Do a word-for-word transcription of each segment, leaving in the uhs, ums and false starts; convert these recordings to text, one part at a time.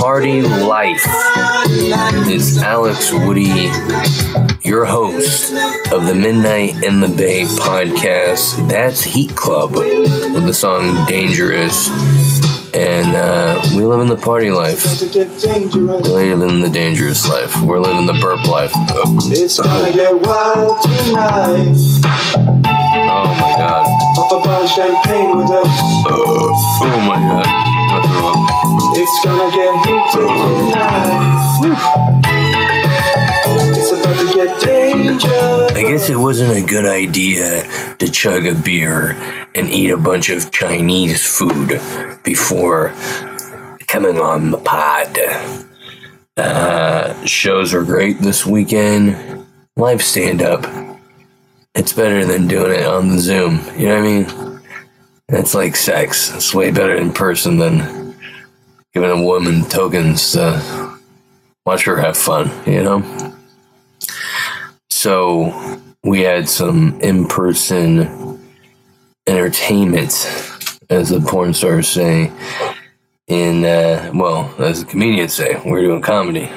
Party Life is Alex Woody, your host of the Midnight in the Bay podcast. That's Heat Club with the song Dangerous. And uh, we live in the party life. We're living the dangerous life. We're living the burp life. Oh, it's gonna get wild tonight. Oh my god. Pop a bottle of champagne with us. Uh, oh my god. It's gonna get heated tonight. It's about to get dangerous. I guess it wasn't a good idea to chug a beer and eat a bunch of Chinese food before coming on the pod. Uh, shows are great this weekend. Live stand-up. It's better than doing it on the Zoom. You know what I mean? It's like sex. It's way better in person than giving a woman tokens to watch her have fun, you know? So we had some in-person entertainment, as the porn stars say, in, uh, well, as the comedians say, we're doing comedy.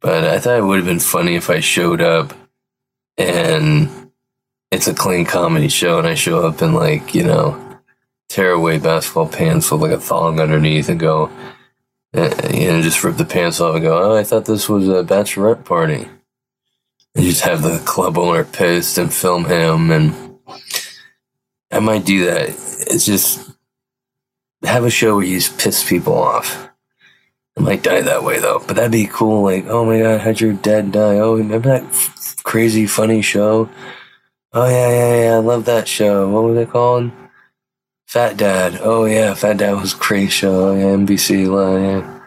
But I thought it would have been funny if I showed up and it's a clean comedy show, and I show up in, like, you know, tearaway basketball pants with, like, a thong underneath and go, and, you know, just rip the pants off and go, oh, I thought this was a bachelorette party. And just have the club owner pissed and film him, and I might do that. It's just, have a show where you just piss people off. I might die that way, though, but that'd be cool, like, oh my god, how'd your dad die? Oh, remember that f- crazy funny show? Oh, yeah, yeah, yeah, I love that show. What was it called? Fat Dad. Oh, yeah, Fat Dad was a great show. Oh, yeah, N P C, yeah.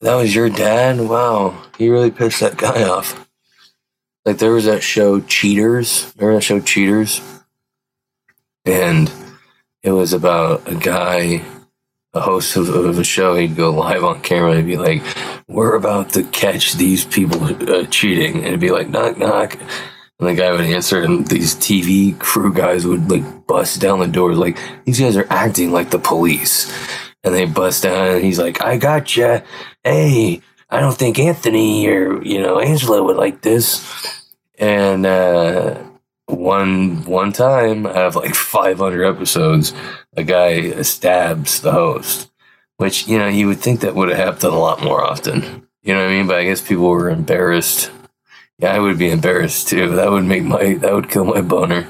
That was your dad? Wow, he really pissed that guy off. Like, there was that show Cheaters. Remember that show Cheaters? And it was about a guy, a host of, of a show. He'd go live on camera and be like, we're about to catch these people uh, cheating. And it'd be like, knock, knock. And the guy would answer, and these T V crew guys would, like, bust down the doors, like, these guys are acting like the police. And they bust down, and he's like, I gotcha. Hey, I don't think Anthony or, you know, Angela would like this. And uh, one one time, out of, like, five hundred episodes, a guy stabs the host. Which, you know, you would think that would have happened a lot more often. You know what I mean? But I guess people were embarrassed. Yeah, I would be embarrassed too. That would make my that would kill my boner.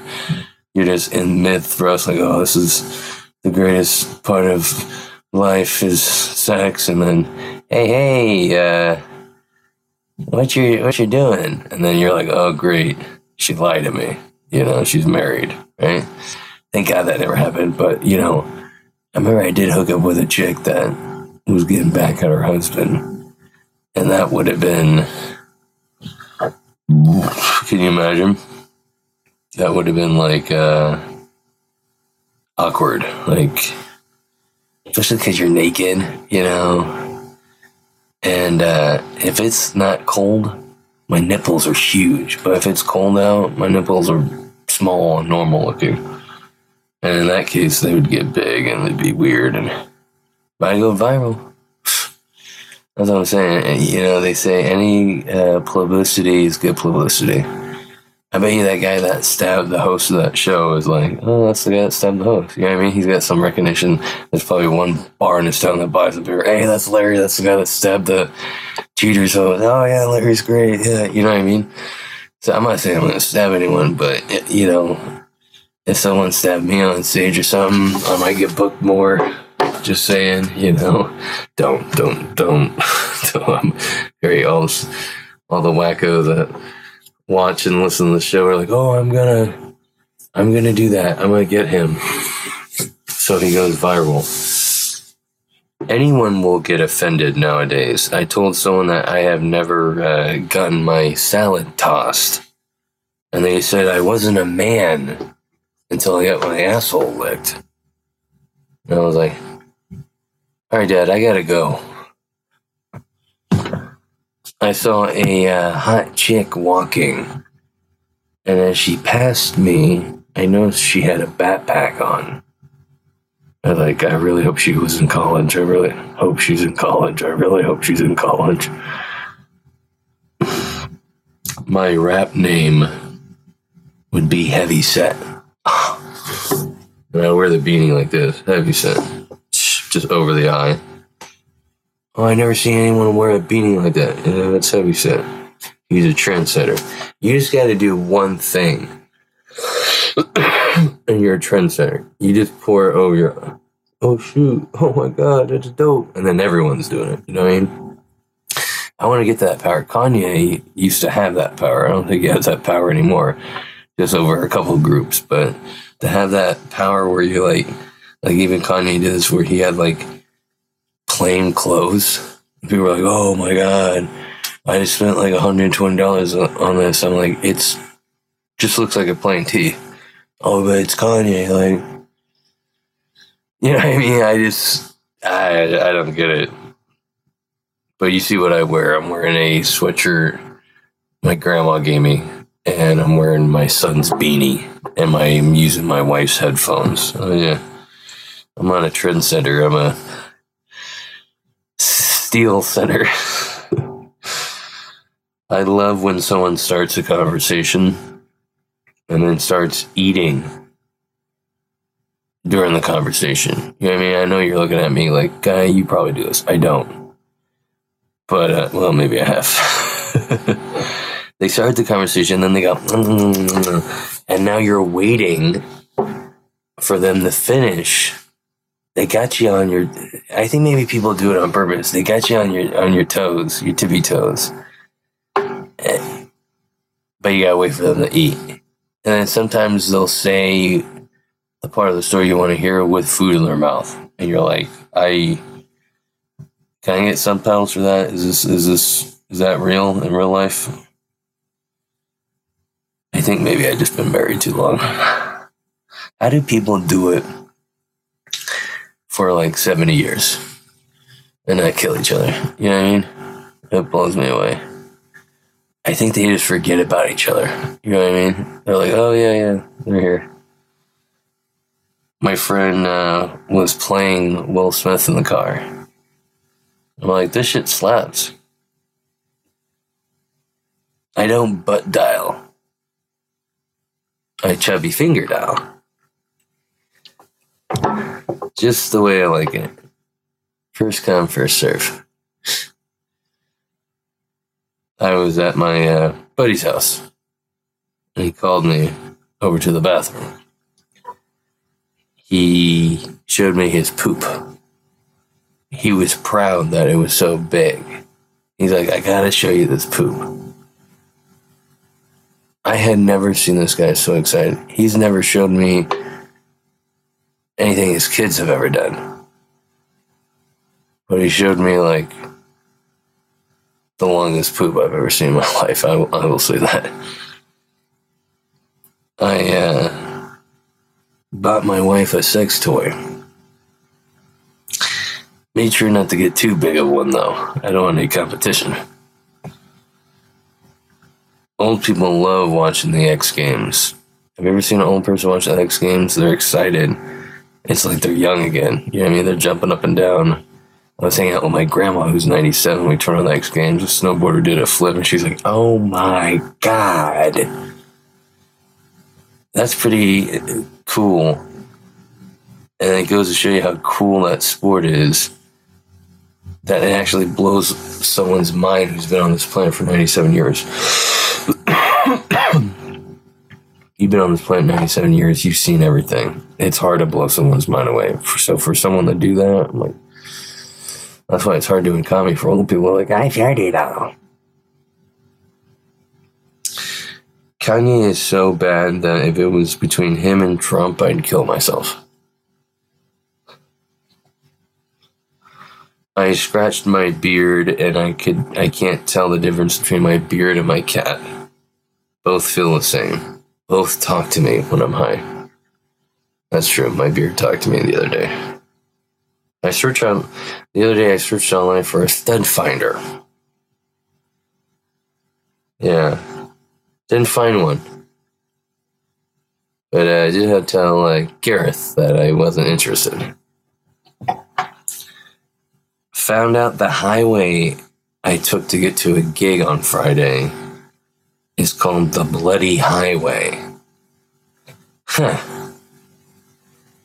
You're just in myth for us, like, oh, this is the greatest part of life is sex, and then hey, hey, uh, what you what you doing? And then you're like, oh, great, she lied to me. You know, she's married, right? Thank God that never happened. But you know, I remember I did hook up with a chick that was getting back at her husband, and that would have been. Can you imagine? That would have been, like, uh, awkward. Like, especially because you're naked, you know? And uh, if it's not cold, my nipples are huge. But if it's cold out, my nipples are small and normal looking. And in that case, they would get big and they'd be weird. And I'd go viral. That's what I'm saying. You know, they say any uh, publicity is good publicity. I bet you that guy that stabbed the host of that show is like, oh, that's the guy that stabbed the host. You know what I mean? He's got some recognition. There's probably one bar in his town that buys a beer. Hey, that's Larry. That's the guy that stabbed the Cheaters host. Oh, yeah, Larry's great. Yeah, you know what I mean? So I'm not saying I'm going to stab anyone, but, it, you know, if someone stabbed me on stage or something, I might get booked more. Just saying, you know, don't, don't, don't. So I'm very all, all the wacko that watch and listen to the show are like, oh, I'm gonna I'm gonna do that. I'm gonna get him so he goes viral. Anyone will get offended nowadays. I told someone that I have never uh, gotten my salad tossed, and they said I wasn't a man until I got my asshole licked. And I was like, alright, Dad, I gotta go. I saw a uh, hot chick walking, and as she passed me, I noticed she had a backpack on. I like, I really hope she was in college. I really hope she's in college. I really hope she's in college. My rap name would be Heavy Set. And I wear the beanie like this, Heavy Set, just over the eye. Oh, I never seen anyone wear a beanie like that. Yeah, that's Heavy Set. He's a trendsetter. You just got to do one thing, and you're a trendsetter. You just pour over your, oh shoot, oh my god, that's dope, and then everyone's doing it. You know what I mean? I want to get that power. Kanye used to have that power. I don't think he has that power anymore. Just over a couple groups, but to have that power where you're like, like even Kanye did this, where he had like plain clothes. People were like, oh my god, I just spent like one hundred twenty dollars on this. I'm like, it's just looks like a plain tee. Oh, but it's Kanye. Like, you know what I mean? I just, I, I don't get it. But you see what I wear. I'm wearing a sweatshirt my grandma gave me, and I'm wearing my son's beanie, and my, I'm using my wife's headphones. Oh, yeah. I'm not a trendsetter. I'm a Steel Center. I love when someone starts a conversation and then starts eating during the conversation. You know what I mean? I know you're looking at me like, guy, you probably do this. I don't. But, uh, well, maybe I have. They started the conversation, then they go, and now you're waiting for them to finish. They got you on your, I think maybe people do it on purpose. They got you on your on your toes, your tippy toes. And, but you gotta wait for them to eat. And then sometimes they'll say the part of the story you want to hear with food in their mouth. And you're like, I, can I get subtitles for that? Is this, is this, is that real in real life? I think maybe I've just been married too long. How do people do it for like seventy years and not kill each other? You know what I mean? It blows me away. I think they just forget about each other. You know what I mean? They're like, oh yeah, yeah, they're here. My friend uh, was playing Will Smith in the car. I'm like, this shit slaps. I don't butt dial. I chubby finger dial. Just the way I like it. First come, first serve. I was at my uh, buddy's house, and he called me over to the bathroom. He showed me his poop. He was proud that it was so big. He's like, I gotta show you this poop. I had never seen this guy so excited. He's never showed me anything his kids have ever done. But he showed me, like, the longest poop I've ever seen in my life. I, I will say that. I uh, bought my wife a sex toy. Made sure not to get too big of one, though. I don't want any competition. Old people love watching the X Games. Have you ever seen an old person watch the X Games? They're excited. It's like they're young again. You know what I mean? They're jumping up and down. I was hanging out with my grandma, who's ninety-seven. We turned on the X Games. A snowboarder did a flip, and she's like, oh, my God. that's pretty cool. And it goes to show you how cool that sport is, that it actually blows someone's mind who's been on this planet for ninety-seven years. You've been on this planet ninety-seven years. You've seen everything. It's hard to blow someone's mind away. So for someone to do that, I'm like, that's why it's hard doing comedy for older people. Like, I sure do that. Kanye is so bad that if it was between him and Trump, I'd kill myself. I scratched my beard, and I could I can't tell the difference between my beard and my cat. Both feel the same. Both talk to me when I'm high. That's true. My beard talked to me the other day. I searched on the other day. I searched online for a stud finder. Yeah, didn't find one, but uh, I did have to tell uh, Gareth that I wasn't interested. Found out the highway I took to get to a gig on Friday is called the Bloody Highway. Huh.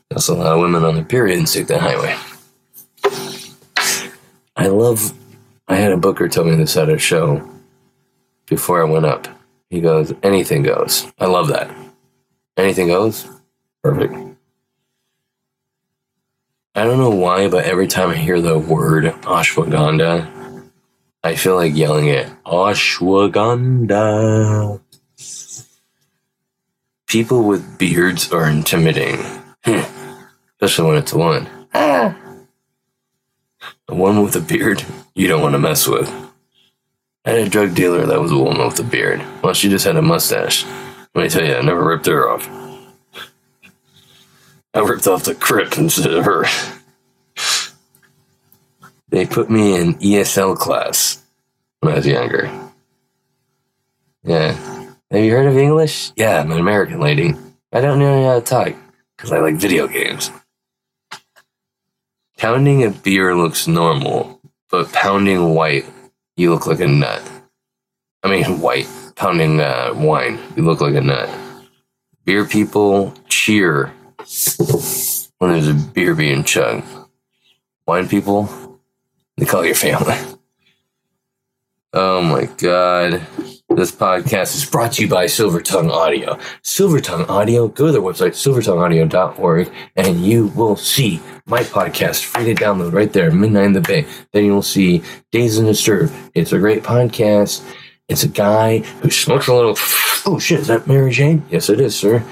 There's a lot of women on the period suit that highway. I love, I had a booker tell me this at a show before I went up. He goes, anything goes. I love that. Anything goes? Perfect. I don't know why, but every time I hear the word ashwagandha, I feel like yelling it. Ashwagandha. People with beards are intimidating. Especially when it's a woman. Ah. A woman with a beard, you don't want to mess with. I had a drug dealer that was a woman with a beard. Well, she just had a mustache. Let me tell you, I never ripped her off. I ripped off the Crip instead of her. They put me in E S L class when I was younger. Yeah. Have you heard of English? Yeah, I'm an American lady. I don't know how to talk because I like video games. Pounding a beer looks normal, but pounding white, you look like a nut. I mean, white. Pounding uh, wine, you look like a nut. Beer people cheer when there's a beer being chugged. Wine people, they call your family. Oh my god. This podcast is brought to you by Silvertongue Audio. Silvertongue Audio, go to their website, silvertongue audio dot org, and you will see my podcast, free to download right there, Midnight in the Bay. Then you'll see Days in the Stir. It's a great podcast. It's a guy who smokes a little. Oh shit, is that Mary Jane? Yes, it is, sir.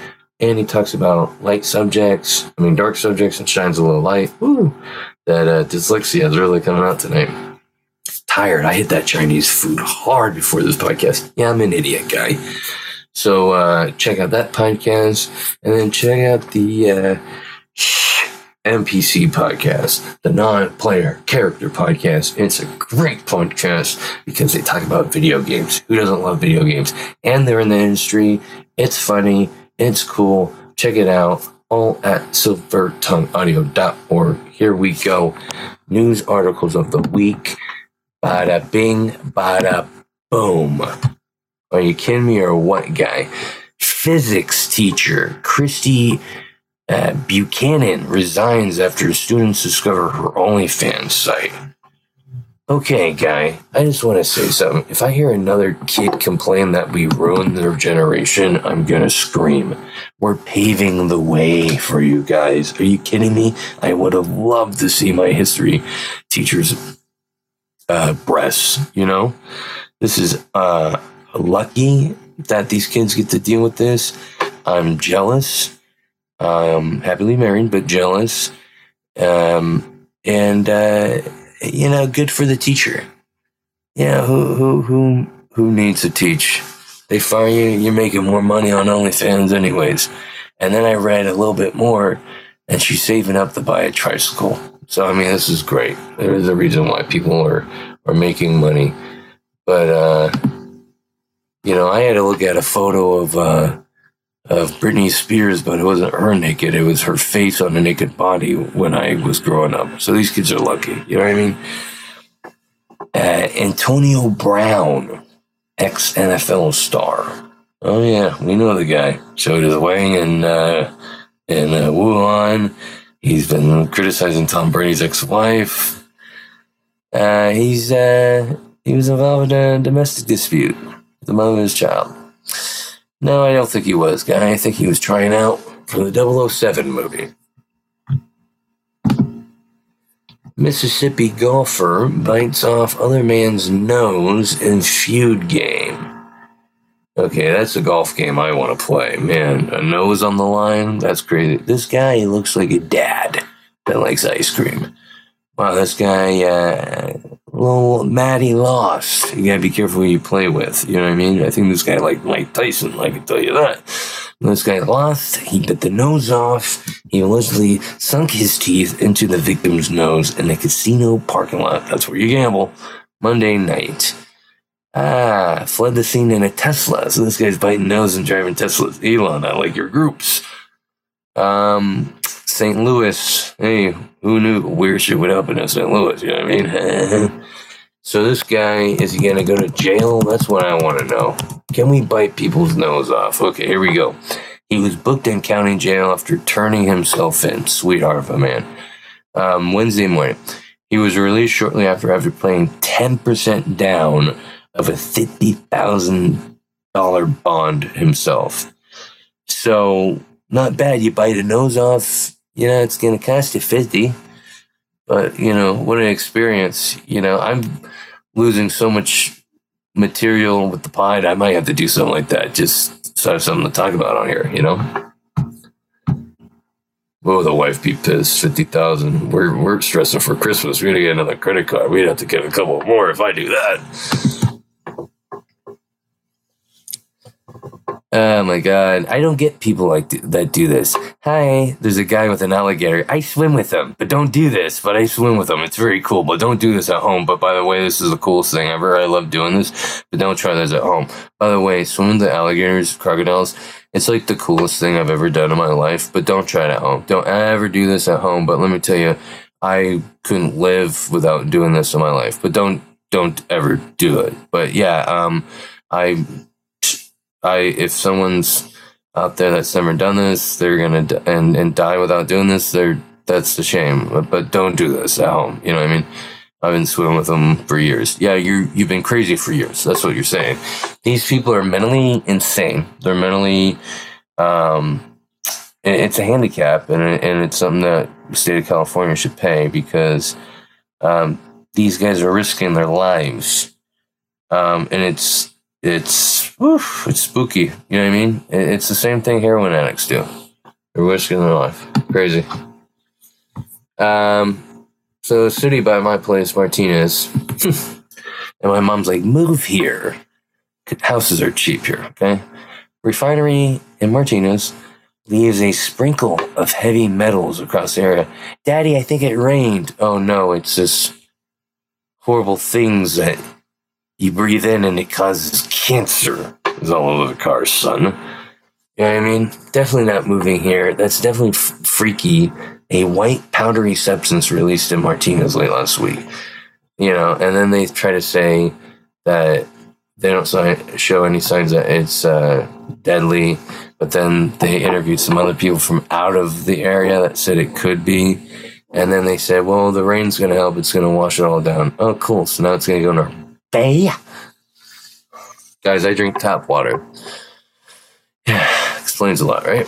And he talks about light subjects, I mean dark subjects, and shines a little light. Ooh, that uh, dyslexia is really coming out tonight. Tired. I hit that Chinese food hard before this podcast. Yeah, I'm an idiot guy. So uh, check out that podcast, and then check out the uh, N P C podcast, the non-player character podcast. It's a great podcast because they talk about video games. Who doesn't love video games? And they're in the industry. It's funny. It's cool. Check it out. All at silvertongue audio dot org. Here we go. News articles of the week. Bada bing, bada boom. Are you kidding me or what, guy? Physics teacher Christy uh, Buchanan resigns after students discover her OnlyFans site. Okay, guy, I just want to say something. If I hear another kid complain that we ruined their generation, I'm going to scream. We're paving the way for you guys. Are you kidding me? I would have loved to see my history teacher's uh, breasts, you know? This is uh, lucky that these kids get to deal with this. I'm jealous. I'm happily married, but jealous. Um, and... Uh, You know, good for the teacher. You know, who who who who needs to teach? They fire you, you're making more money on OnlyFans anyways. And then I read a little bit more, and she's saving up to buy a tricycle. So, I mean, this is great. There is a reason why people are, are making money. But, uh, you know, I had to look at a photo of, uh, of Britney Spears, but it wasn't her naked. It was her face on a naked body when I was growing up. So these kids are lucky. You know what I mean? Uh, Antonio Brown, ex-N F L star, Oh, yeah, we know the guy. Showed his wedding in, uh, in uh, Wuhan. He's been criticizing Tom Brady's ex-wife. Uh, he's uh, he was involved in a domestic dispute with the mother of his child. No, I don't think he was, guy. I think he was trying out for the double oh seven movie. Mississippi golfer bites off other man's nose in feud game. Okay, that's a golf game I want to play. Man, a nose on the line? That's crazy. This guy looks like a dad that likes ice cream. Wow, this guy, uh, little Matty lost. You gotta be careful who you play with. You know what I mean? I think this guy liked Mike Tyson, I can tell you that. And this guy lost. He bit the nose off. He allegedly sunk his teeth into the victim's nose in a casino parking lot. That's where you gamble. Monday night. Ah, fled the scene in a Tesla. So this guy's biting nose and driving Teslas. Elon, I like your groups. Um, Saint Louis. Hey, who knew weird shit would happen in Saint Louis? You know what I mean? So this guy, is he going to go to jail? That's what I want to know. Can we bite people's nose off? Okay, here we go. He was booked in county jail after turning himself in. Sweetheart of a man. Um, Wednesday morning. He was released shortly after after playing ten percent down of a fifty thousand dollars bond himself. So, not bad. You bite a nose off, you know, it's going to cost you fifty. But, you know, what an experience. You know, I'm losing so much material with the pod. I might have to do something like that just so I have something to talk about on here, you know? Oh, the wife be pissed. fifty thousand dollars. We're, we're stressing for Christmas. We're going to get another credit card. We'd have to get a couple more if I do that. Oh my God. I don't get people like th- that do this. Hi, there's a guy with an alligator. I swim with him, but don't do this, but I swim with him. It's very cool, but don't do this at home. But by the way, this is the coolest thing ever. I love doing this, but don't try this at home. By the way, swimming with alligators, crocodiles, it's like the coolest thing I've ever done in my life, but don't try it at home. Don't ever do this at home, but let me tell you, I couldn't live without doing this in my life, but don't, don't ever do it. But yeah, um, I... I, if someone's out there that's never done this, they're going to d- and, and die without doing this, they're, that's the shame. But, but don't do this at home. You know what I mean? I've been swimming with them for years. Yeah, you you've been crazy for years. That's what you're saying. These people are mentally insane. They're mentally... Um, it's a handicap, and, and it's something that the state of California should pay because um, these guys are risking their lives. Um, and it's... It's oof, it's spooky. You know what I mean? It's the same thing heroin addicts do. They're risking their life. Crazy. Um, so the city by my place, Martinez, and my mom's like, move here. Houses are cheap here, okay? Refinery in Martinez leaves a sprinkle of heavy metals across the area. Daddy, I think it rained. Oh no, it's this horrible things that you breathe in and it causes cancer. It's all over the car, son. You know what I mean? Definitely not moving here. That's definitely f- freaky. A white powdery substance released in Martinez late last week. You know, and then they try to say that they don't sign, show any signs that it's uh, deadly. But then they interviewed some other people from out of the area that said it could be. And then they said, well, the rain's going to help. It's going to wash it all down. Oh, cool. So now it's going to go north. Bay. Guys, I drink tap water. Yeah, explains a lot, right?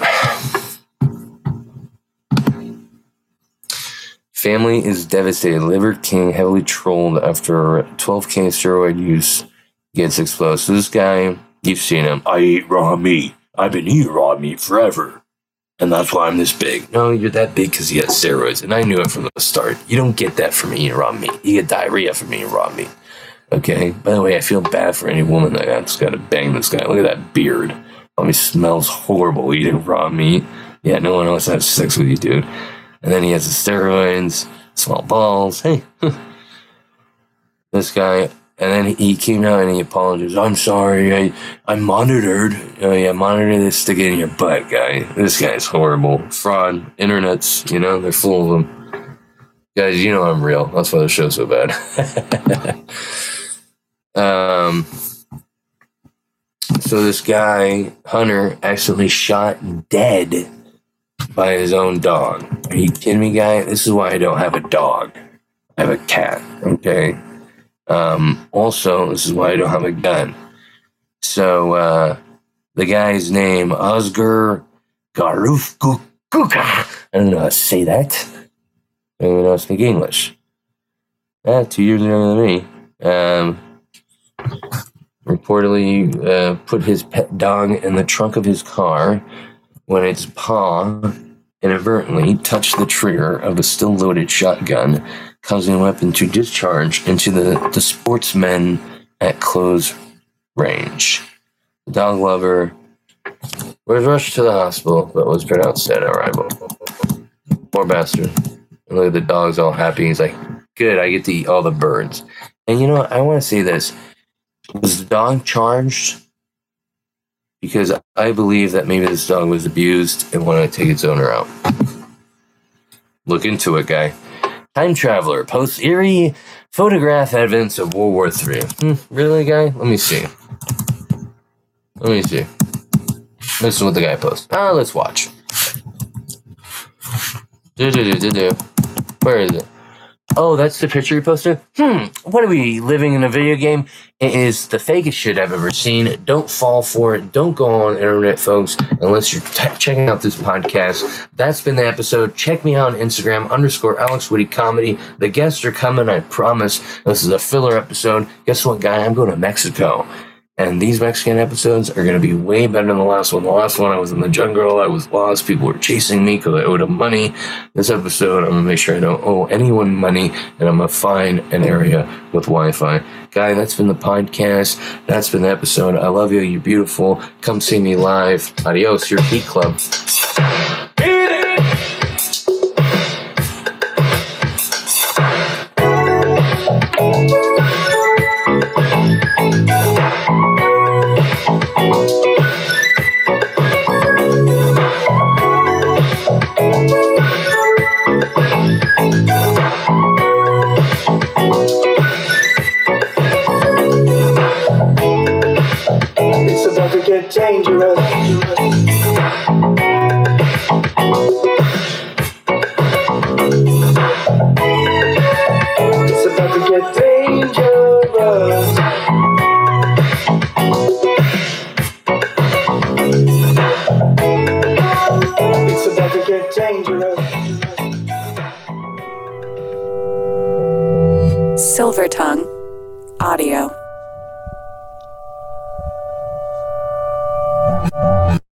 Family is devastated. Liver King heavily trolled after twelve K steroid use gets exposed. So this guy, you've seen him. I eat raw meat. I've been eating raw meat forever. And that's why I'm this big. No, you're that big because you got steroids. And I knew it from the start. You don't get that from eating raw meat. You get diarrhea from eating raw meat. Okay, by the way, I feel bad for any woman that's got to bang this guy. Look at that beard. Oh, he smells horrible eating raw meat. Yeah, no one else has sex with you, dude. And then he has the steroids, small balls. Hey, this guy. And then he came out and he apologized. I'm sorry. I, I monitored. Oh, yeah, monitor this stick it in your butt, guy. This guy's horrible. Fraud. Internets, you know, they're full of them. Guys, you know I'm real. That's why the show's so bad. Um, So this guy, Hunter, accidentally shot dead by his own dog. Are you kidding me, guy? This is why I don't have a dog. I have a cat, okay? Um, also, this is why I don't have a gun. So uh, the guy's name, Osgar Garufkukuka. I don't know how to say that. I don't even know how to speak English. Ah, two years younger than me. Um, reportedly uh, put his pet dog in the trunk of his car when its paw inadvertently touched the trigger of a still-loaded shotgun, causing the weapon to discharge into the, the sportsmen at close range. The dog lover was rushed to the hospital, but was pronounced dead on arrival. Poor bastard. And look at the dog's all happy. He's like, good, I get to eat all the birds. And you know what? I want to say this. Was the dog charged? Because I believe that maybe this dog was abused and wanted to take its owner out. Look into it, guy. Time Traveler posts eerie photograph evidence of World War Three. Hmm, really, guy? Let me see. Let me see. This is what the guy posts. Ah, let's watch. Do do do do do. Where is it? Oh, that's the picture you posted? Hmm, what are we, living in a video game? It is the fakest shit I've ever seen. Don't fall for it. Don't go on the internet, folks, unless you're t- checking out this podcast. That's been the episode. Check me out on Instagram, underscore Alex Woody Comedy. The guests are coming, I promise. This is a filler episode. Guess what, guy? I'm going to Mexico. And these Mexican episodes are going to be way better than the last one. The last one, I was in the jungle. I was lost. People were chasing me because I owed them money. This episode, I'm going to make sure I don't owe anyone money. And I'm going to find an area with Wi-Fi. Guy, that's been the podcast. That's been the episode. I love you. You're beautiful. Come see me live. Adios. Your Heat Club. Dangerous. It's about to get dangerous. It's about to get dangerous. Silvertongue Audio.